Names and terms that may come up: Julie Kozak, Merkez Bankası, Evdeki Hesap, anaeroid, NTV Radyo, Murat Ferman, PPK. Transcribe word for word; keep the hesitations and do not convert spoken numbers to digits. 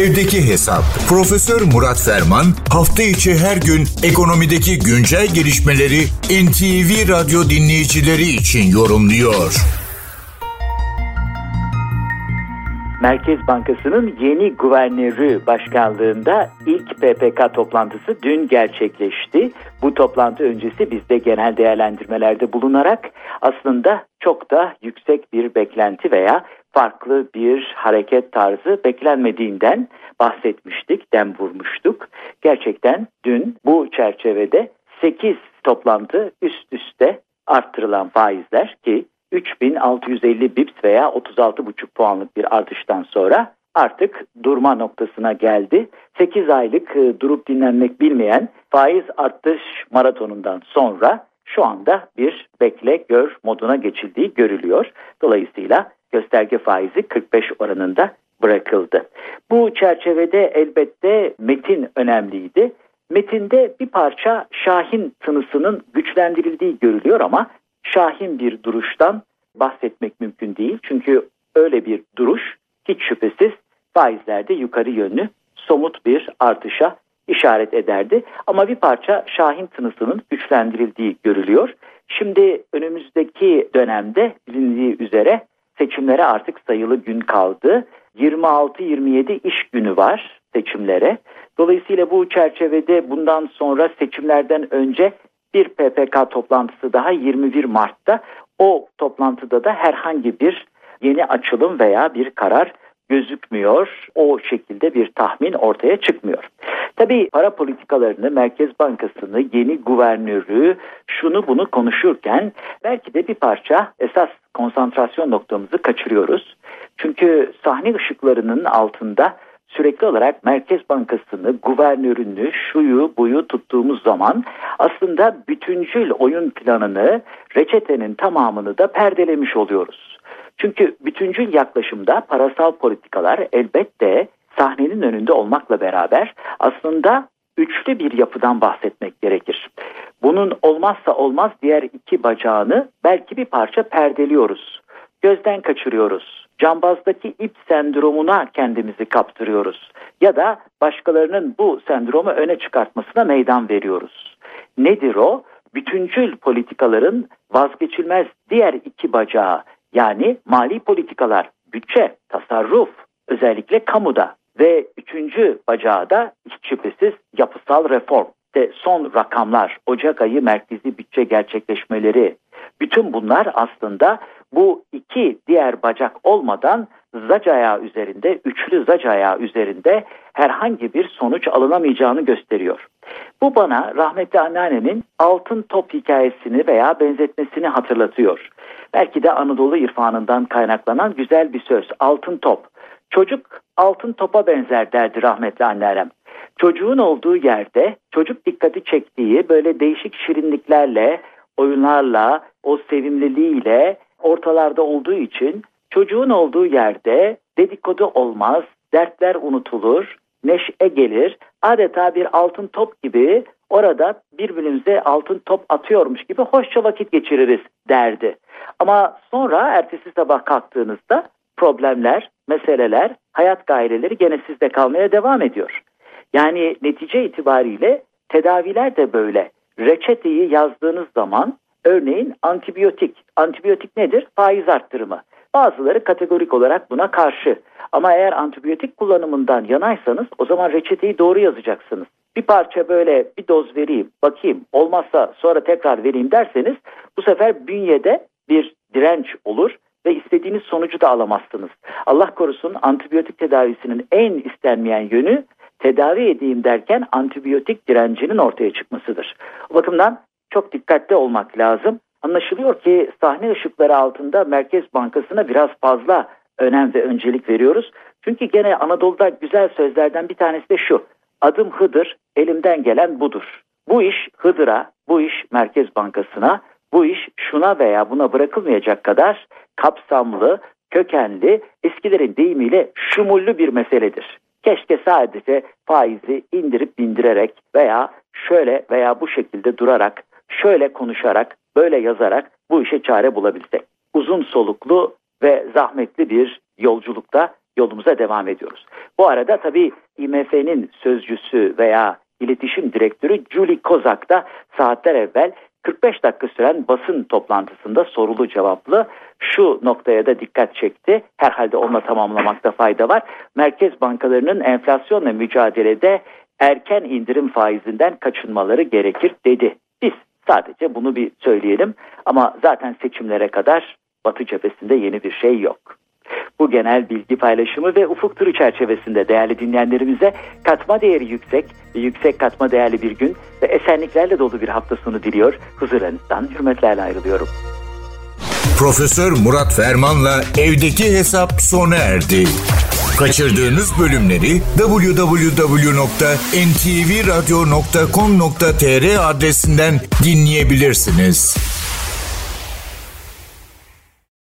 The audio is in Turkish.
Evdeki Hesap. Profesör Murat Ferman hafta içi her gün ekonomideki güncel gelişmeleri N T V Radyo dinleyicileri için yorumluyor. Merkez Bankası'nın yeni guvernörü başkanlığında ilk P P K toplantısı dün gerçekleşti. Bu toplantı öncesi bizde genel değerlendirmelerde bulunarak aslında çok da yüksek bir beklenti veya farklı bir hareket tarzı beklenmediğinden bahsetmiştik, dem vurmuştuk. Gerçekten dün bu çerçevede sekiz toplantı üst üste arttırılan faizler ki üç bin altı yüz elli bips veya otuz altı virgül beş puanlık bir artıştan sonra artık durma noktasına geldi. sekiz aylık durup dinlenmek bilmeyen faiz artış maratonundan sonra şu anda bir bekle gör moduna geçildiği görülüyor. Dolayısıyla gösterge faizi kırk beş oranında bırakıldı. Bu çerçevede elbette metin önemliydi. Metinde bir parça Şahin tınısının güçlendirildiği görülüyor ama şahin bir duruştan bahsetmek mümkün değil. Çünkü öyle bir duruş hiç şüphesiz faizlerde yukarı yönlü somut bir artışa işaret ederdi. Ama bir parça şahin tınısının güçlendirildiği görülüyor. Şimdi önümüzdeki dönemde bilindiği üzere seçimlere artık sayılı gün kaldı. yirmi altı yirmi yedi iş günü var seçimlere. Dolayısıyla bu çerçevede bundan sonra seçimlerden önce bir P P K toplantısı daha yirmi bir Mart'ta, o toplantıda da herhangi bir yeni açılım veya bir karar gözükmüyor. O şekilde bir tahmin ortaya çıkmıyor. Tabii para politikalarını, Merkez Bankası'nı, yeni guvernörü, şunu bunu konuşurken belki de bir parça esas konsantrasyon noktamızı kaçırıyoruz. Çünkü sahne ışıklarının altında sürekli olarak Merkez Bankası'nı, guvernörünü, şuyu buyu tuttuğumuz zaman aslında bütüncül oyun planını, reçetenin tamamını da perdelemiş oluyoruz. Çünkü bütüncül yaklaşımda parasal politikalar elbette sahnenin önünde olmakla beraber aslında üçlü bir yapıdan bahsetmek gerekir. Bunun olmazsa olmaz diğer iki bacağını belki bir parça perdeliyoruz, gözden kaçırıyoruz. Cambazdaki ip sendromuna kendimizi kaptırıyoruz ya da başkalarının bu sendromu öne çıkartmasına meydan veriyoruz. Nedir o? Bütüncül politikaların vazgeçilmez diğer iki bacağı, yani mali politikalar, bütçe, tasarruf, özellikle kamuda ve üçüncü bacağı da hiç şüphesiz yapısal reform. De son rakamlar, Ocak ayı merkezi bütçe gerçekleşmeleri, bütün bunlar aslında bu iki diğer bacak olmadan zac ayağı üzerinde, üçlü zac ayağı üzerinde herhangi bir sonuç alınamayacağını gösteriyor. Bu bana rahmetli anneannemin altın top hikayesini veya benzetmesini hatırlatıyor. Belki de Anadolu irfanından kaynaklanan güzel bir söz, altın top. Çocuk altın topa benzer derdi rahmetli anneannem. Çocuğun olduğu yerde çocuk dikkati çektiği böyle değişik şirinliklerle, oyunlarla, o sevimliliğiyle ortalarda olduğu için çocuğun olduğu yerde dedikodu olmaz, dertler unutulur, neşe gelir. Adeta bir altın top gibi orada birbirimize altın top atıyormuş gibi hoşça vakit geçiririz derdi. Ama sonra ertesi sabah kalktığınızda problemler, meseleler, hayat gayreleri gene sizde kalmaya devam ediyor. Yani netice itibariyle tedaviler de böyle. Reçeteyi yazdığınız zaman örneğin antibiyotik. Antibiyotik nedir? Faiz arttırımı. Bazıları kategorik olarak buna karşı. Ama eğer antibiyotik kullanımından yanaysanız o zaman reçeteyi doğru yazacaksınız. Bir parça böyle bir doz vereyim, bakayım, olmazsa sonra tekrar vereyim derseniz bu sefer bünyede bir direnç olur ve istediğiniz sonucu da alamazsınız. Allah korusun, antibiyotik tedavisinin en istenmeyen yönü tedavi edeyim derken antibiyotik direncinin ortaya çıkmasıdır. O bakımdan çok dikkatli olmak lazım. Anlaşılıyor ki sahne ışıkları altında Merkez Bankası'na biraz fazla önem ve öncelik veriyoruz. Çünkü gene Anadolu'da güzel sözlerden bir tanesi de şu: adım Hıdır, elimden gelen budur. Bu iş Hıdır'a, bu iş Merkez Bankası'na, bu iş şuna veya buna bırakılmayacak kadar kapsamlı, kökenli, eskilerin deyimiyle şumullü bir meseledir. Keşke sadece faizi indirip bindirerek veya şöyle veya bu şekilde durarak, şöyle konuşarak, böyle yazarak bu işe çare bulabilsek. Uzun soluklu ve zahmetli bir yolculukta yolumuza devam ediyoruz. Bu arada tabii I M F'nin sözcüsü veya iletişim direktörü Julie Kozak da saatler evvel kırk beş dakika süren basın toplantısında sorulu cevaplı şu noktaya da dikkat çekti. Herhalde onunla tamamlamakta fayda var. Merkez bankalarının enflasyonla mücadelede erken indirim faizinden kaçınmaları gerekir dedi. Biz sadece bunu bir söyleyelim ama zaten seçimlere kadar Batı cephesinde yeni bir şey yok. Bu genel bilgi paylaşımı ve ufuk turu çerçevesinde değerli dinleyenlerimize katma değeri yüksek ve yüksek katma değerli bir gün ve esenliklerle dolu bir hafta sonu diliyor. Huzurlarınızdan hürmetlerle ayrılıyorum. Profesör Murat Ferman'la evdeki hesap sona erdi. Kaçırdığınız bölümleri double-u double-u double-u nokta en ti vi radyo nokta com nokta ti ar adresinden dinleyebilirsiniz.